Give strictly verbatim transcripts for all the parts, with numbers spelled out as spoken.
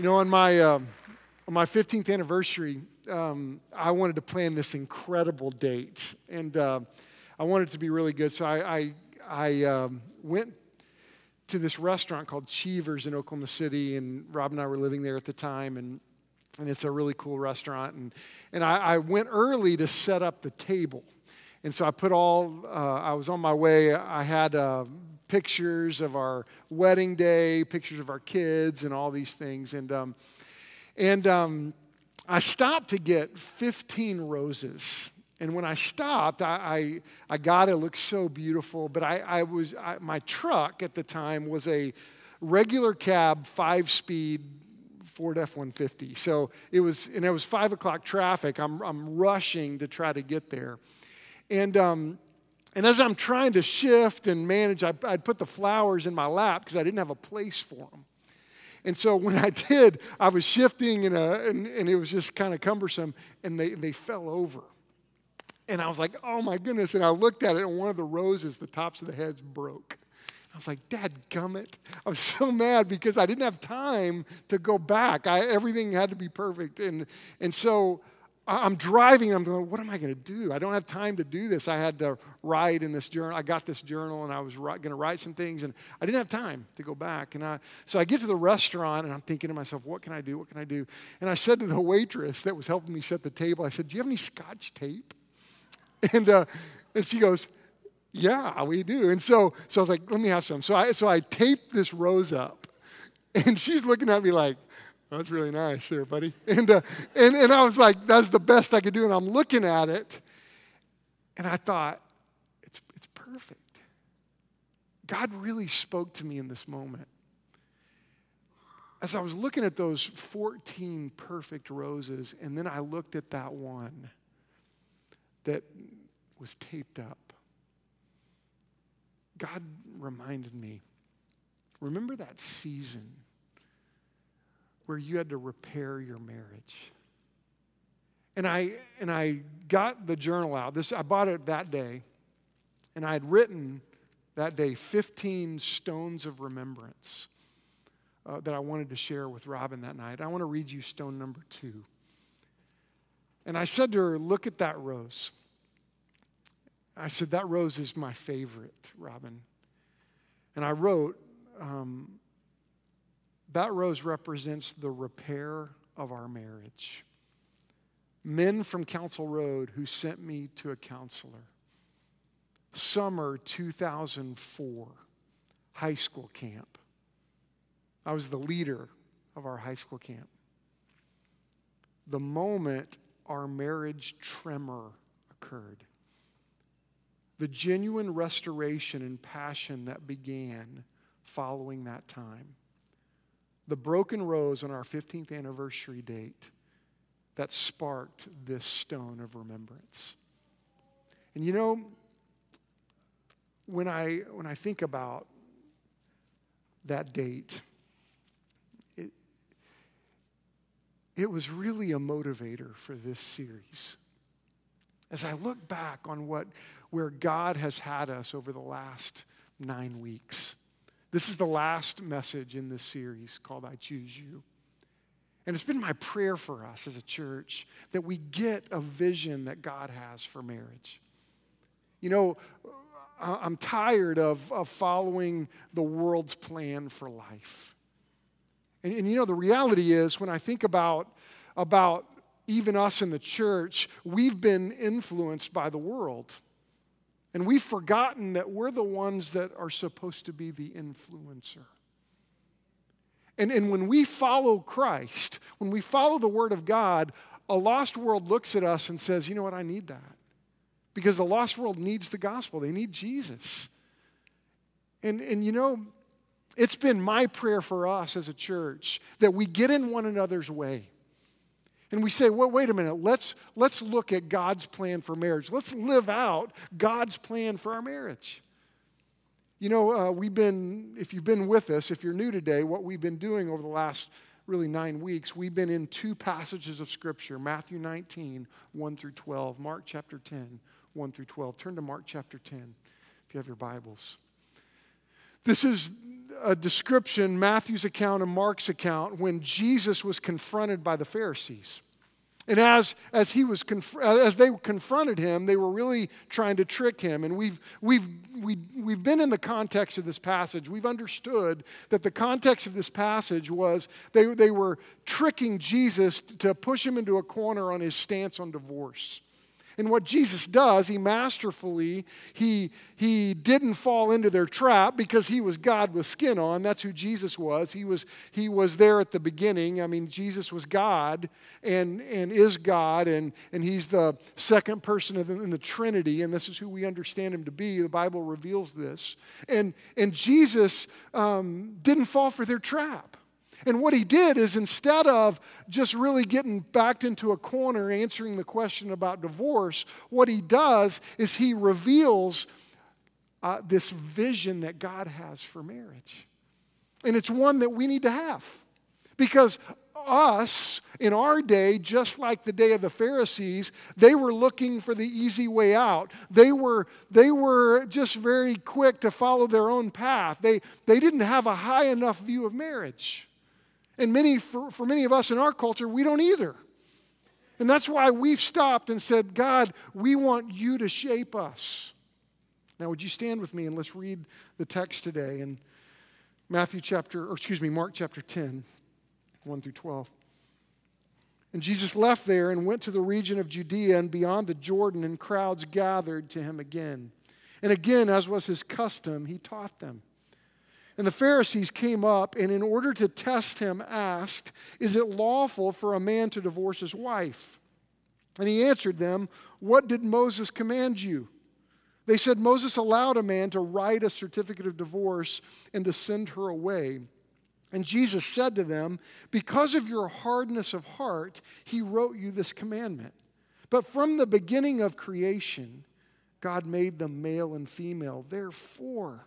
You know, on my uh, on my fifteenth anniversary, um, I wanted to plan this incredible date, and uh, I wanted it to be really good. So I I, I um, went to this restaurant called Cheever's in Oklahoma City, and Rob and I were living there at the time, and and it's a really cool restaurant. And and I, I went early to set up the table, and so I put all. Uh, I was on my way. I had. Uh, pictures of our wedding day, pictures of our kids, and all these things. And um, and um, I stopped to get fifteen roses. And when I stopped, I I, I got it. It looked so beautiful. But I, I was I, my truck at the time was a regular cab, five-speed Ford F one fifty. So it was, and it was five o'clock traffic. I'm I'm rushing to try to get there, and um. And as I'm trying to shift and manage, I, I'd put the flowers in my lap because I didn't have a place for them. And so when I did, I was shifting, and, uh, and, and it was just kind of cumbersome, and they, they fell over. And I was like, oh, my goodness. And I looked at it, and one of the roses, the tops of the heads broke. I was like, dadgummit. I was so mad because I didn't have time to go back. I, everything had to be perfect. And, and so... I'm driving, I'm going, what am I going to do? I don't have time to do this. I had to write in this journal. I got this journal, and I was going to write some things, and I didn't have time to go back. And I, so I get to the restaurant, and I'm thinking to myself, what can I do? What can I do? And I said to the waitress that was helping me set the table, I said, do you have any Scotch tape? And uh, and she goes, yeah, we do. And so so I was like, let me have some. So I, so I taped this rose up, and she's looking at me like, that's really nice there, buddy. And, uh, and and I was like, that's the best I could do. And I'm looking at it, and I thought, it's it's perfect. God really spoke to me in this moment. As I was looking at those fourteen perfect roses, and then I looked at that one that was taped up, God reminded me, remember that season where you had to repair your marriage. And I and I got the journal out. This I bought it that day, and I had written that day fifteen stones of remembrance uh, that I wanted to share with Robin that night. I want to read you stone number two. And I said to her, look at that rose. I said, that rose is my favorite, Robin. And I wrote, um, that rose represents the repair of our marriage. Men from Council Road who sent me to a counselor. Summer two thousand four, high school camp. I was the leader of our high school camp. The moment our marriage tremor occurred. The genuine restoration and passion that began following that time. The broken rose on our fifteenth anniversary date that sparked this stone of remembrance. And you know, when I when I think about that date, it, it was really a motivator for this series. As I look back on what where God has had us over the last nine weeks. This is the last message in this series called I Choose You. And it's been my prayer for us as a church that we get a vision that God has for marriage. You know, I'm tired of, of following the world's plan for life. And, and you know, the reality is when I think about, about even us in the church, we've been influenced by the world. And we've forgotten that we're the ones that are supposed to be the influencer. And, and when we follow Christ, when we follow the Word of God, a lost world looks at us and says, you know what, I need that. Because the lost world needs the gospel. They need Jesus. And, and you know, it's been my prayer for us as a church that we get in one another's way. And we say, well, wait a minute, let's, let's look at God's plan for marriage. Let's live out God's plan for our marriage. You know, uh, we've been, if you've been with us, if you're new today, what we've been doing over the last really nine weeks, we've been in two passages of Scripture, Matthew nineteen, one through twelve, Mark chapter ten, one through twelve. Turn to Mark chapter ten if you have your Bibles. This is a description, Matthew's account and Mark's account, when Jesus was confronted by the Pharisees. And as as he was conf- as they confronted him, they were really trying to trick him. And we've we've we we've been in the context of this passage. We've understood that the context of this passage was they they were tricking Jesus to push him into a corner on his stance on divorce. And what Jesus does, he masterfully, he, he didn't fall into their trap because he was God with skin on. That's who Jesus was. He was he was there at the beginning. I mean, Jesus was God and, and is God, and, and he's the second person in the Trinity, and this is who we understand him to be. The Bible reveals this. And, and Jesus um, didn't fall for their trap. And what he did is, instead of just really getting backed into a corner answering the question about divorce, what he does is he reveals uh, this vision that God has for marriage. And it's one that we need to have. Because us, in our day, just like the day of the Pharisees, they were looking for the easy way out. They were, they were just very quick to follow their own path. They, they didn't have a high enough view of marriage. And many for, for many of us in our culture, we don't either. And that's why we've stopped and said, God, we want you to shape us. Now, would you stand with me and let's read the text today in Matthew chapter, or excuse me, Mark chapter ten, one through twelve. And Jesus left there and went to the region of Judea and beyond the Jordan, and crowds gathered to him again. And again, as was his custom, he taught them. And the Pharisees came up, and in order to test him, asked, "Is it lawful for a man to divorce his wife?" And he answered them, "What did Moses command you?" They said, "Moses allowed a man to write a certificate of divorce and to send her away." And Jesus said to them, "Because of your hardness of heart, he wrote you this commandment. But from the beginning of creation, God made them male and female. Therefore,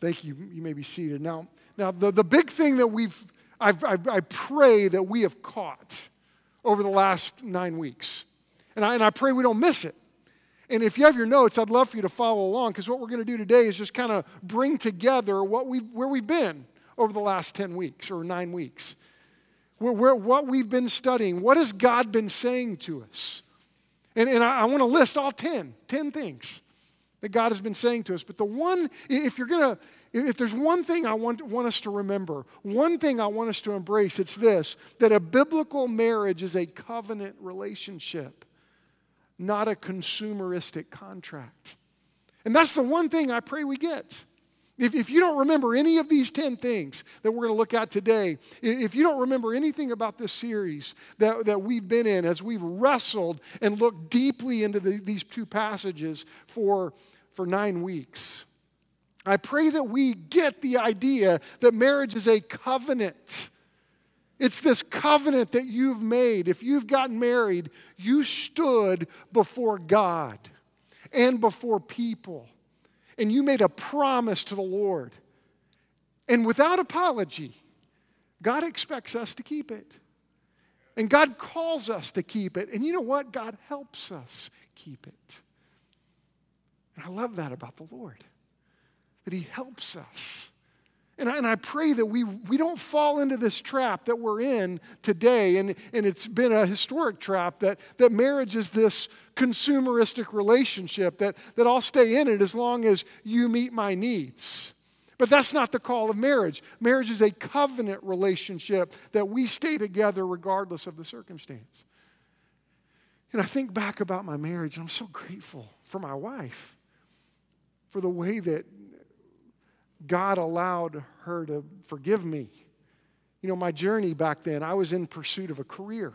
Thank you. You may be seated. Now, now the, the big thing that we've, I've, I, I pray that we have caught over the last nine weeks, and I, and I pray we don't miss it. And if you have your notes, I'd love for you to follow along, because what we're going to do today is just kind of bring together what we've, where we've been over the last ten weeks or nine weeks, where, where what we've been studying. What has God been saying to us? And, and I, I want to list all ten, ten things that God has been saying to us. But the one, if you're gonna, if there's one thing I want, want us to remember, one thing I want us to embrace, it's this: that a biblical marriage is a covenant relationship, not a consumeristic contract. And that's the one thing I pray we get. If, if you don't remember any of these ten things that we're going to look at today, if you don't remember anything about this series that, that we've been in as we've wrestled and looked deeply into the, these two passages for, for nine weeks, I pray that we get the idea that marriage is a covenant. It's this covenant that you've made. If you've gotten married, you stood before God and before people. And you made a promise to the Lord. And without apology, God expects us to keep it. And God calls us to keep it. And you know what? God helps us keep it. And I love that about the Lord, that he helps us. And I, and I pray that we, we don't fall into this trap that we're in today, and, and it's been a historic trap, that, that marriage is this consumeristic relationship, that, that I'll stay in it as long as you meet my needs. But that's not the call of marriage. Marriage is a covenant relationship that we stay together regardless of the circumstance. And I think back about my marriage, and I'm so grateful for my wife, for the way that God allowed her to forgive me. You know, my journey back then, I was in pursuit of a career.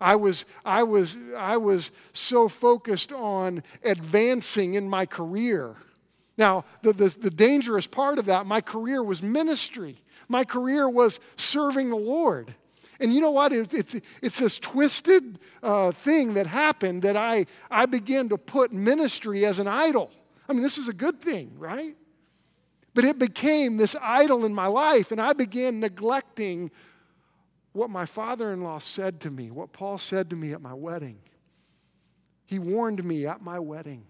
I was, I was, I was so focused on advancing in my career Now, the, the, the dangerous part of that, my career was ministry. My career was serving the Lord. And you know what? It's, it's, it's this twisted uh, thing that happened that I, I began to put ministry as an idol. I mean, this is a good thing, right? But it became this idol in my life, and I began neglecting what my father-in-law said to me, what Paul said to me at my wedding. He warned me at my wedding.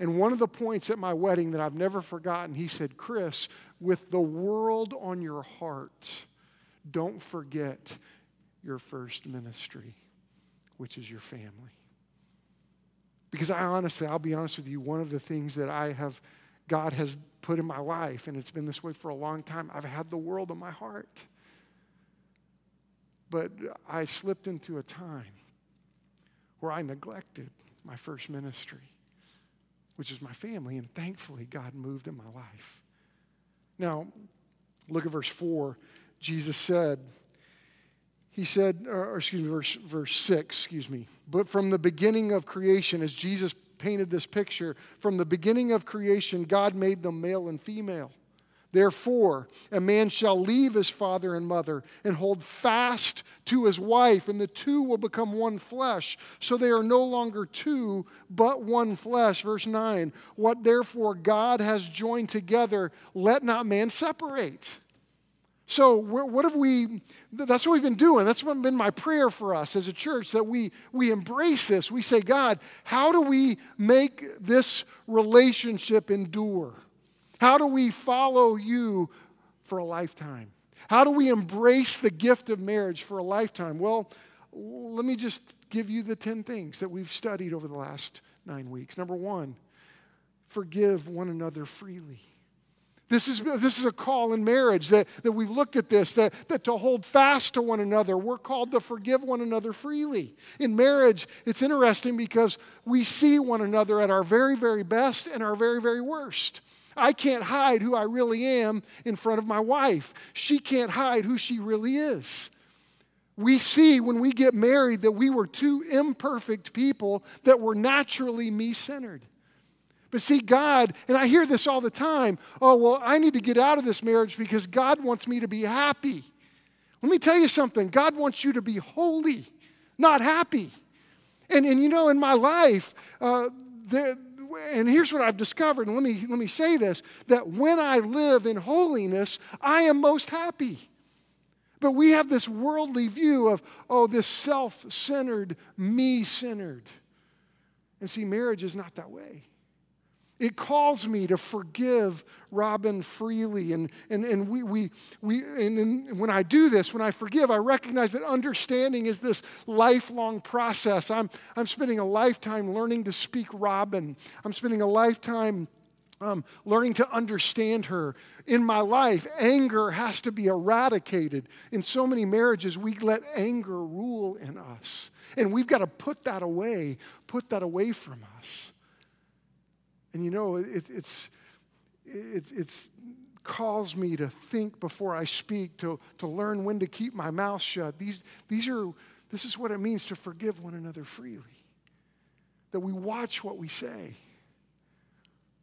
And one of the points at my wedding that I've never forgotten, he said, "Chris, with the world on your heart, don't forget your first ministry, which is your family." Because I honestly, I'll be honest with you, one of the things that I have, God has put in my life, and it's been this way for a long time, I've had the world on my heart. But I slipped into a time where I neglected my first ministry, which is my family, and thankfully God moved in my life. Now, look at verse four. Jesus said, he said, or excuse me, verse, verse six, excuse me. But from the beginning of creation, as Jesus painted this picture, from the beginning of creation, God made them male and female. Therefore, a man shall leave his father and mother and hold fast to his wife, and the two will become one flesh. So they are no longer two, but one flesh. Verse nine, what therefore God has joined together, let not man separate. So what have we, that's what we've been doing. That's what been my prayer for us as a church, that we we embrace this. We say, God, how do we make this relationship endure? How do we follow you for a lifetime? How do we embrace the gift of marriage for a lifetime? Well, let me just give you the ten things that we've studied over the last nine weeks. Number one, forgive one another freely. This is, this is a call in marriage that, that we've looked at this, that, that to hold fast to one another. We're called to forgive one another freely. In marriage, it's interesting because we see one another at our very, very best and our very, very worst. I can't hide who I really am in front of my wife. She can't hide who she really is. We see when we get married that we were two imperfect people that were naturally me-centered. But see, God, and I hear this all the time, oh, well, I need to get out of this marriage because God wants me to be happy. Let me tell you something. God wants you to be holy, not happy. And, and you know, in my life, uh, there, and here's what I've discovered, and let me, let me say this, that when I live in holiness, I am most happy. But we have this worldly view of, oh, this self-centered, me-centered. And see, marriage is not that way. It calls me to forgive Robin freely. And, and, and, we, we, we, and, and when I do this, when I forgive, I recognize that understanding is this lifelong process. I'm, I'm spending a lifetime learning to speak Robin. I'm spending a lifetime um, learning to understand her. In my life, anger has to be eradicated. In so many marriages, we let anger rule in us. And we've got to put that away, put that away from us. And you know, it, it's it it's calls me to think before I speak, to to learn when to keep my mouth shut. These these are this is what it means to forgive one another freely. That we watch what we say.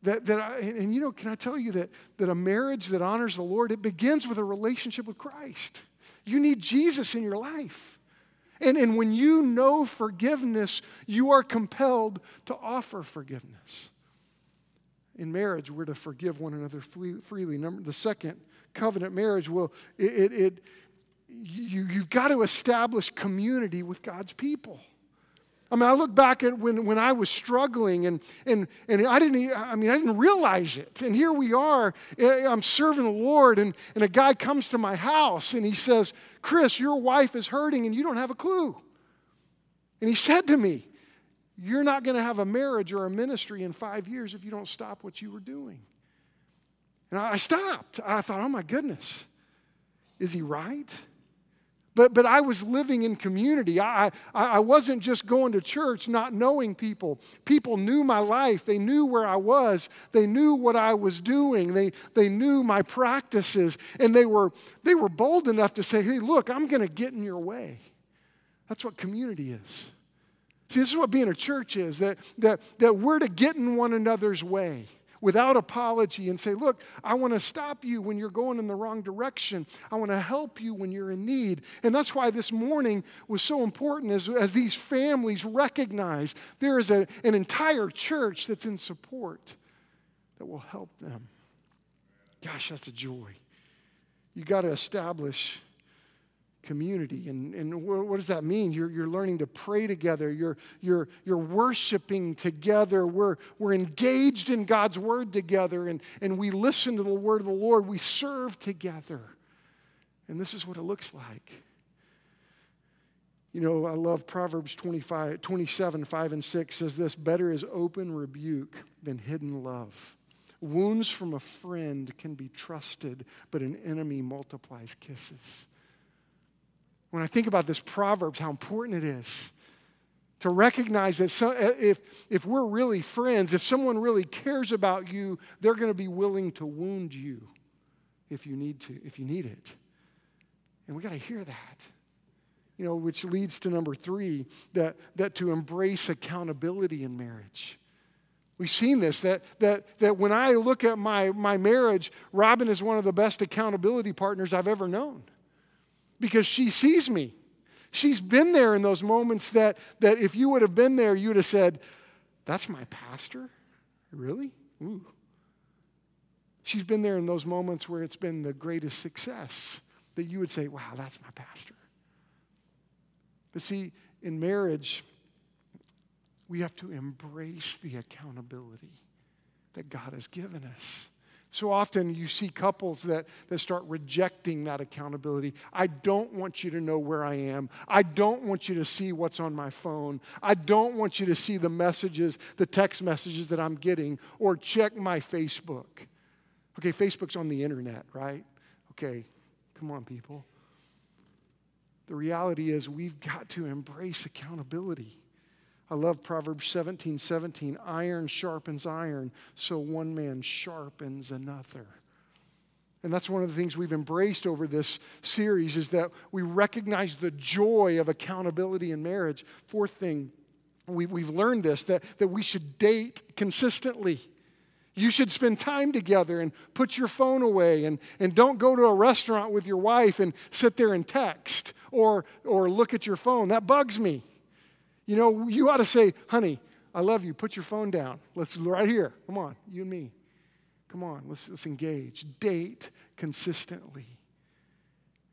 That that I, and, and you know, can I tell you that that a marriage that honors the Lord, it begins with a relationship with Christ. You need Jesus in your life. And and when you know forgiveness, you are compelled to offer forgiveness. In marriage, we're to forgive one another freely. Number, the second, covenant marriage, well, it, it, it you, you've got to establish community with God's people. I mean, I look back at when, when I was struggling, and and and I didn't. I mean, I didn't realize it. And here we are. I'm serving the Lord, and, and a guy comes to my house, and he says, "Chris, your wife is hurting, and you don't have a clue." And he said to me, "You're not going to have a marriage or a ministry in five years if you don't stop what you were doing." And I stopped. I thought, oh my goodness, is he right? But but I was living in community. I, I, I wasn't just going to church not knowing people. People knew my life. They knew where I was. They knew what I was doing. They they knew my practices. And they were they were bold enough to say, "Hey, look, I'm going to get in your way." That's what community is. See, this is what being a church is, that, that, that we're to get in one another's way. without apology and say, look, I want to stop you when you're going in the wrong direction. I want to help you when you're in need. And that's why this morning was so important, as, as these families recognize there is a, an entire church that's in support that will help them. Gosh, that's a joy. You got to establish community. And, and what does that mean? You're, you're learning to pray together. You're, you're, you're worshiping together. We're, we're engaged in God's word together, and, and we listen to the word of the Lord. We serve together. And this is what it looks like. You know, I love Proverbs twenty-five, twenty-seven, five and six says this: better is open rebuke than hidden love. Wounds from a friend can be trusted, but an enemy multiplies kisses. When I think about this Proverbs, how important it is to recognize that some, if, if we're really friends, if someone really cares about you, they're going to be willing to wound you if you need to, if you need it. And we got to hear that. You know, which leads to number three, that, that to embrace accountability in marriage. We've seen this, that that that when I look at my, my marriage, Robin is one of the best accountability partners I've ever known, because she sees me. She's been there in those moments that, that if you would have been there, you would have said, that's my pastor? Really? Ooh. She's been there in those moments where it's been the greatest success that you would say, wow, that's my pastor. But see, in marriage, we have to embrace the accountability that God has given us. So often you see couples that, that start rejecting that accountability. I don't want you to know where I am. I don't want you to see what's on my phone. I don't want you to see the messages, the text messages that I'm getting, or check my Facebook. Okay, Facebook's on the internet, right? Okay, come on, people. The reality is we've got to embrace accountability. I love Proverbs seventeen, seventeen. Iron sharpens iron, so one man sharpens another. And that's one of the things we've embraced over this series, is that we recognize the joy of accountability in marriage. Fourth thing, we, we've learned this, that, that we should date consistently. You should spend time together and put your phone away, and, and don't go to a restaurant with your wife and sit there and text or, or look at your phone. That bugs me. You know, you ought to say, honey, I love you. Put your phone down. Let's, right here. Come on, you and me. Come on, let's, let's engage. Date consistently.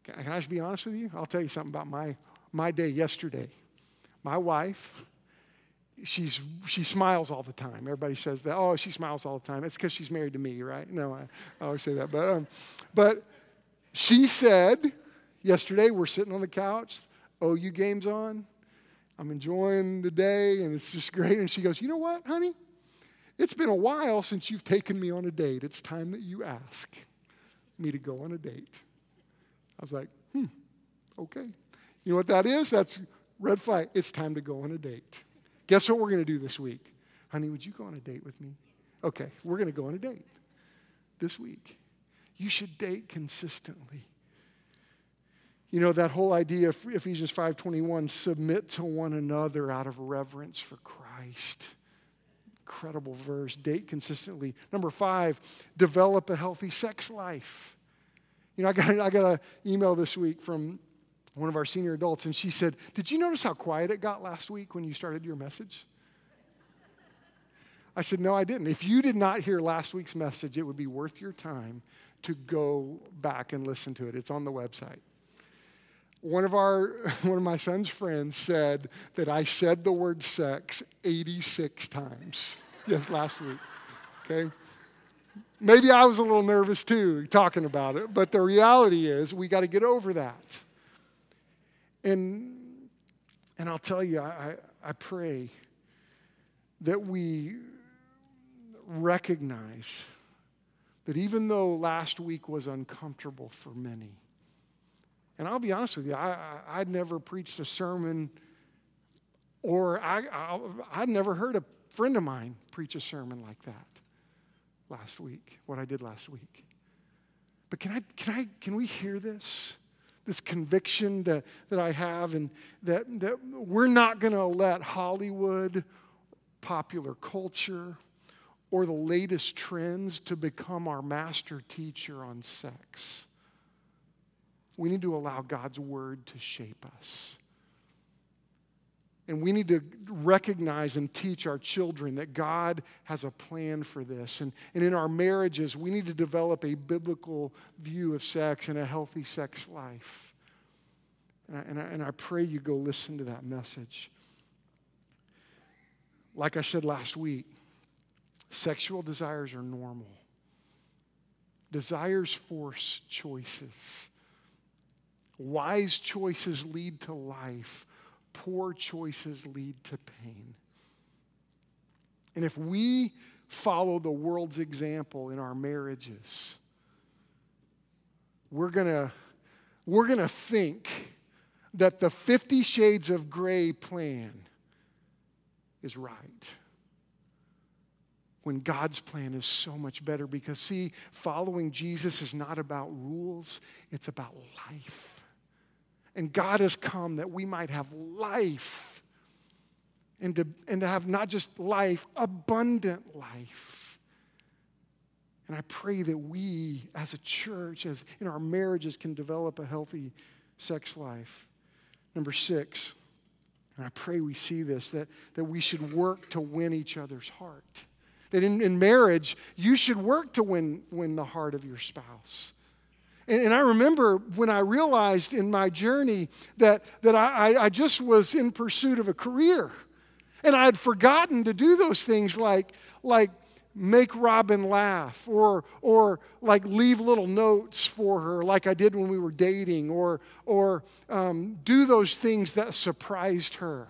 Can, can I just be honest with you? I'll tell you something about my, my day yesterday. My wife, She's she smiles all the time. Everybody says that. Oh, she smiles all the time. It's because she's married to me, right? No, I, I always say that. But um, but she said yesterday, we're sitting on the couch, O U game's on. I'm enjoying the day, and it's just great. And she goes, you know what, honey? It's been a while since you've taken me on a date. It's time that you ask me to go on a date. I was like, hmm, okay. You know what that is? That's red flag. It's time to go on a date. Guess what we're going to do this week? Honey, would you go on a date with me? Okay, we're going to go on a date this week. You should date consistently. You know, that whole idea of Ephesians five twenty-one, submit to one another out of reverence for Christ. Incredible verse. Date consistently. Number five, develop a healthy sex life. You know, I got I got an email this week from one of our senior adults, and she said, did you notice how quiet it got last week when you started your message? I said, no, I didn't. If you did not hear last week's message, it would be worth your time to go back and listen to it. It's on the website. One of our, one of my son's friends said that I said the word sex eighty-six times just last week, okay? Maybe I was a little nervous too talking about it, but the reality is we got to get over that. And and I'll tell you, I, I pray that we recognize that even though last week was uncomfortable for many, and I'll be honest with you, I, I, I'd never preached a sermon, or I, I, I'd never heard a friend of mine preach a sermon like that last week, what I did last week. But can I can I can we hear this? This conviction that, that I have, and that, that we're not going to let Hollywood, popular culture, or the latest trends to become our master teacher on sex. We need to allow God's word to shape us. And we need to recognize and teach our children that God has a plan for this. And, and in our marriages, we need to develop a biblical view of sex and a healthy sex life. And I, and I, and I pray you go listen to that message. Like I said last week, sexual desires are normal. Desires force choices. Wise choices lead to life. Poor choices lead to pain. And if we follow the world's example in our marriages, we're gonna, we're gonna think that the Fifty Shades of Grey plan is right, when God's plan is so much better. Because, see, following Jesus is not about rules, it's about life. And God has come that we might have life, and to, and to have not just life, abundant life. And I pray that we as a church, as in our marriages, can develop a healthy sex life. Number six, and I pray we see this, that, that we should work to win each other's heart. That in, in marriage, you should work to win, win the heart of your spouse. And I remember when I realized in my journey that, that I, I just was in pursuit of a career. And I had forgotten to do those things like, like make Robin laugh, or, or like leave little notes for her like I did when we were dating, or, or um, do those things that surprised her.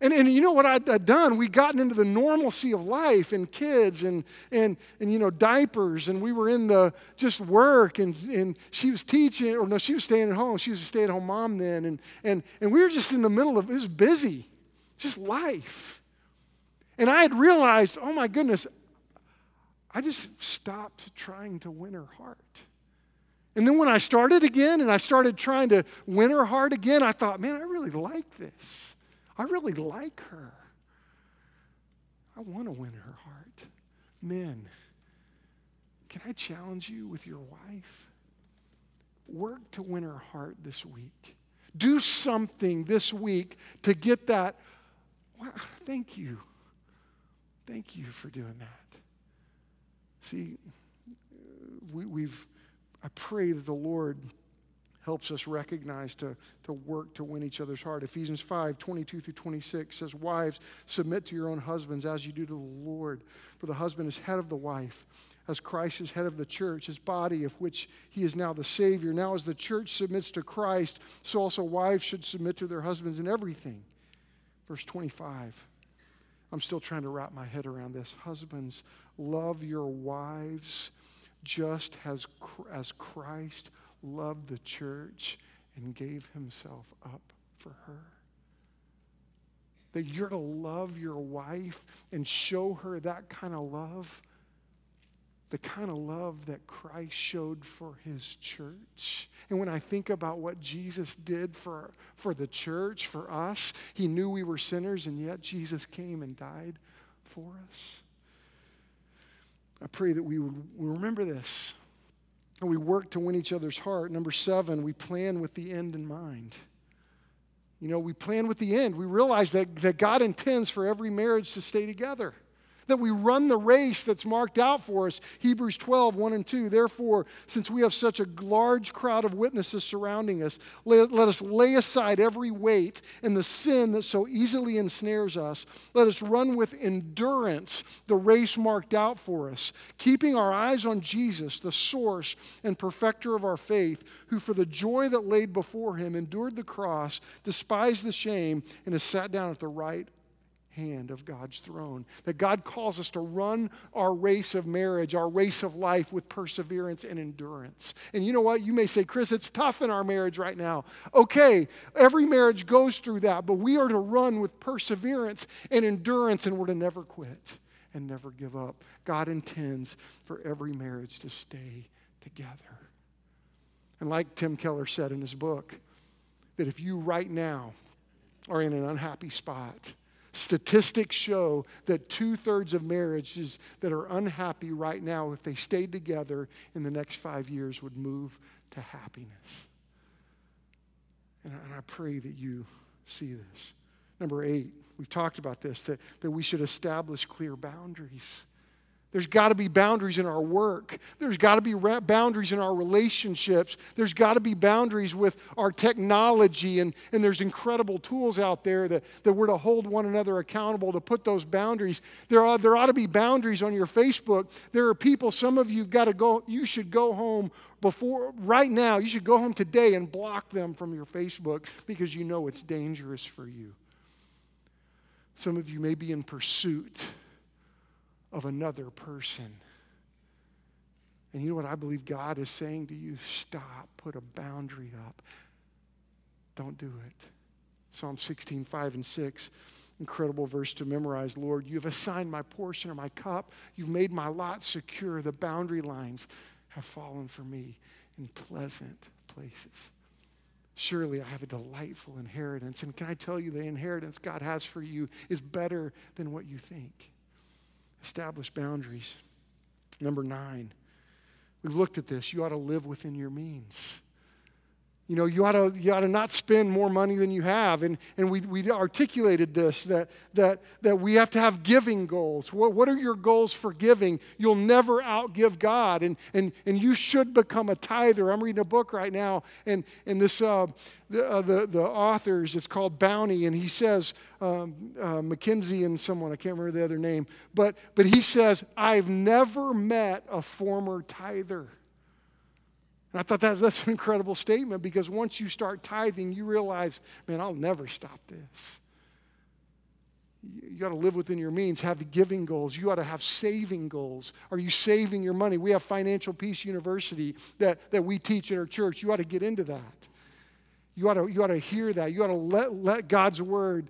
And, and you know what I'd, I'd done? We'd gotten into the normalcy of life and kids and, and, and you know, diapers. And we were in the just work. And, and she was teaching. Or no, she was staying at home. She was a stay-at-home mom then. And, and, and we were just in the middle of it. It was busy. Just life. And I had realized, oh, my goodness, I just stopped trying to win her heart. And then when I started again and I started trying to win her heart again, I thought, man, I really like this. I really like her. I want to win her heart. Men, can I challenge you with your wife? Work to win her heart this week. Do something this week to get that. Wow, thank you. Thank you for doing that. See, we, we've, I pray that the Lord helps us recognize to, to work to win each other's heart. Ephesians five, twenty-two through twenty-six says, "Wives, submit to your own husbands as you do to the Lord. For the husband is head of the wife, as Christ is head of the church, his body, of which he is now the Savior. Now as the church submits to Christ, so also wives should submit to their husbands in everything." Verse twenty-five. I'm still trying to wrap my head around this. "Husbands, love your wives just as, as Christ loved the church and gave himself up for her." That you're to love your wife and show her that kind of love, the kind of love that Christ showed for his church. And when I think about what Jesus did for, for the church, for us, he knew we were sinners, and yet Jesus came and died for us. I pray that we would remember this. We work to win each other's heart. Number seven, we plan with the end in mind. You know, we plan with the end. We realize that, that God intends for every marriage to stay together, that we run the race that's marked out for us. Hebrews twelve, one and two, "Therefore, since we have such a large crowd of witnesses surrounding us, let, let us lay aside every weight and the sin that so easily ensnares us. Let us run with endurance the race marked out for us, keeping our eyes on Jesus, the source and perfecter of our faith, who for the joy that laid before him endured the cross, despised the shame, and is sat down at the right hand of God's throne." That God calls us to run our race of marriage, our race of life, with perseverance and endurance. And you know what? You may say, "Chris, it's tough in our marriage right now." Okay, every marriage goes through that, but we are to run with perseverance and endurance, and we're to never quit and never give up. God intends for every marriage to stay together. And like Tim Keller said in his book, that if you right now are in an unhappy spot, Statistics show that two-thirds of marriages that are unhappy right now, if they stayed together in the next five years, would move to happiness. And I pray that you see this. Number eight, we've talked about this, that, that we should establish clear boundaries. There's got to be boundaries in our work. There's got to be re- boundaries in our relationships. There's got to be boundaries with our technology, and, and there's incredible tools out there that, that we're to hold one another accountable to put those boundaries. There are, there ought to be boundaries on your Facebook. There are people, some of you got to go, you should go home before, right now, you should go home today and block them from your Facebook because you know it's dangerous for you. Some of you may be in pursuit of another person. And you know what I believe God is saying to you? Stop. Put a boundary up. Don't do it. Psalm sixteen, five and six. Incredible verse to memorize. Lord, you've assigned my portion or my cup. You've made my lot secure. The boundary lines have fallen for me in pleasant places. Surely I have a delightful inheritance. And can I tell you, the inheritance God has for you is better than what you think. Establish boundaries. Number nine, we've looked at this. You ought to live within your means. You know, you ought to, you ought to not spend more money than you have. And, and we, we articulated this, that, that, that we have to have giving goals. What, what are your goals for giving? You'll never outgive God. And, and, and you should become a tither. I'm reading a book right now, and, and this uh, the, uh, the, the authors, it's called Bounty, and he says, um, uh, McKenzie and someone, I can't remember the other name, but, but he says, I've never met a former tither. And I thought that's, that's an incredible statement, because once you start tithing, you realize, man, I'll never stop this. You got to live within your means, have giving goals. You ought to have saving goals. Are you saving your money? We have Financial Peace University that, that we teach at our church. You ought to get into that. You ought to, you ought to hear that. You ought to let, let God's word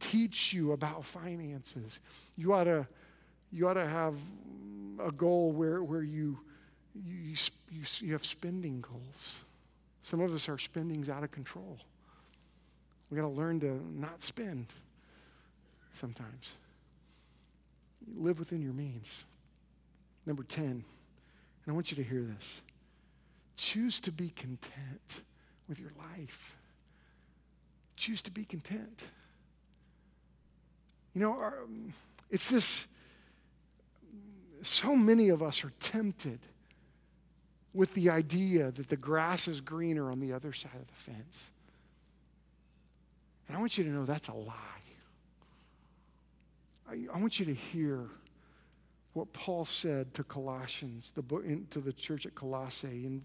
teach you about finances. You ought to, you ought to have a goal where, where you... You, you you have spending goals. Some of us, our spending's out of control. We got to learn to not spend sometimes. Live within your means. Number ten, and I want you to hear this. Choose to be content with your life. Choose to be content. You know, our, it's this, so many of us are tempted with the idea that the grass is greener on the other side of the fence. And I want you to know that's a lie. I, I want you to hear what Paul said to Colossians, the book, in, to the church at Colossae, in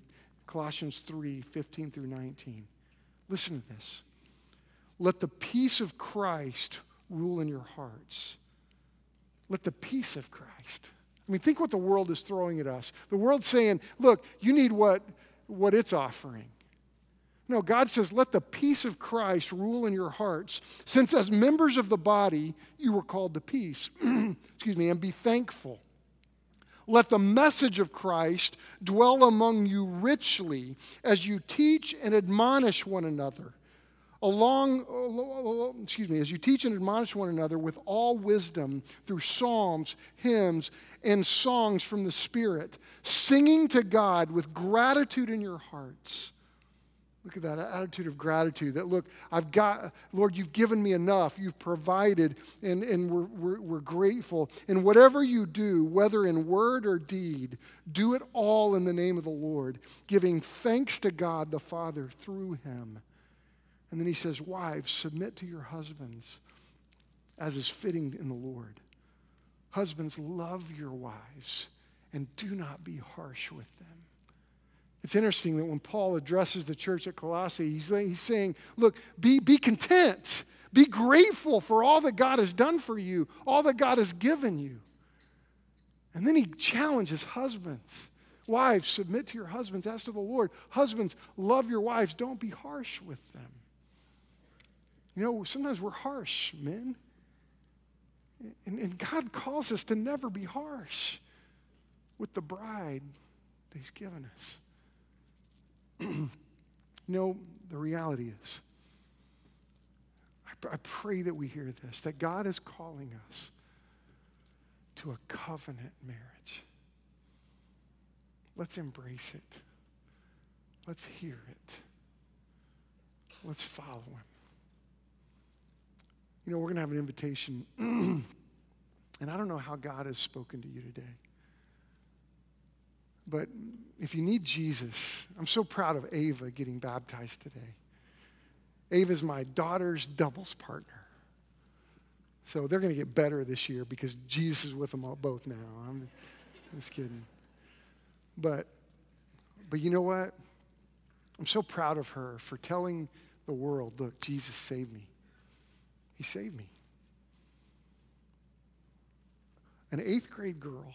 Colossians three, fifteen through nineteen. Listen to this. Let the peace of Christ rule in your hearts. Let the peace of Christ. I mean, think what the world is throwing at us. The world's saying, look, you need what, what it's offering. No, God says, let the peace of Christ rule in your hearts, since as members of the body, you were called to peace. Excuse me, and be thankful. Let the message of Christ dwell among you richly as you teach and admonish one another. Along, excuse me, as you teach and admonish one another with all wisdom through psalms, hymns, and songs from the Spirit, singing to God with gratitude in your hearts. Look at that attitude of gratitude. That, look, I've got, Lord, you've given me enough. You've provided, and, and we're, we're, we're grateful. And whatever you do, whether in word or deed, do it all in the name of the Lord, giving thanks to God the Father through him. And then he says, wives, submit to your husbands as is fitting in the Lord. Husbands, love your wives and do not be harsh with them. It's interesting that when Paul addresses the church at Colossae, he's, he's saying, look, be, be content. Be grateful for all that God has done for you, all that God has given you. And then he challenges husbands. Wives, submit to your husbands as to the Lord. Husbands, love your wives. Don't be harsh with them. You know, sometimes we're harsh, men. And, and God calls us to never be harsh with the bride that he's given us. You know, the reality is, I pray that we hear this, that God is calling us to a covenant marriage. Let's embrace it. Let's hear it. Let's follow him. You know, we're going to have an invitation, and I don't know how God has spoken to you today. But if you need Jesus, I'm so proud of Ava getting baptized today. Ava's my daughter's doubles partner. So they're going to get better this year because Jesus is with them all, both now. I'm just kidding. But, but you know what? I'm so proud of her for telling the world, look, Jesus saved me. He saved me. An eighth grade girl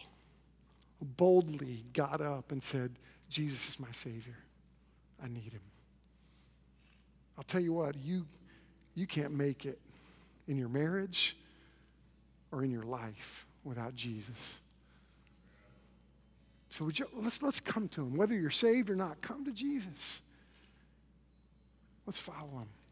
boldly got up and said, Jesus is my Savior. I need him. I'll tell you what, you, you can't make it in your marriage or in your life without Jesus. So would you, let's, let's come to him. Whether you're saved or not, come to Jesus. Let's follow him.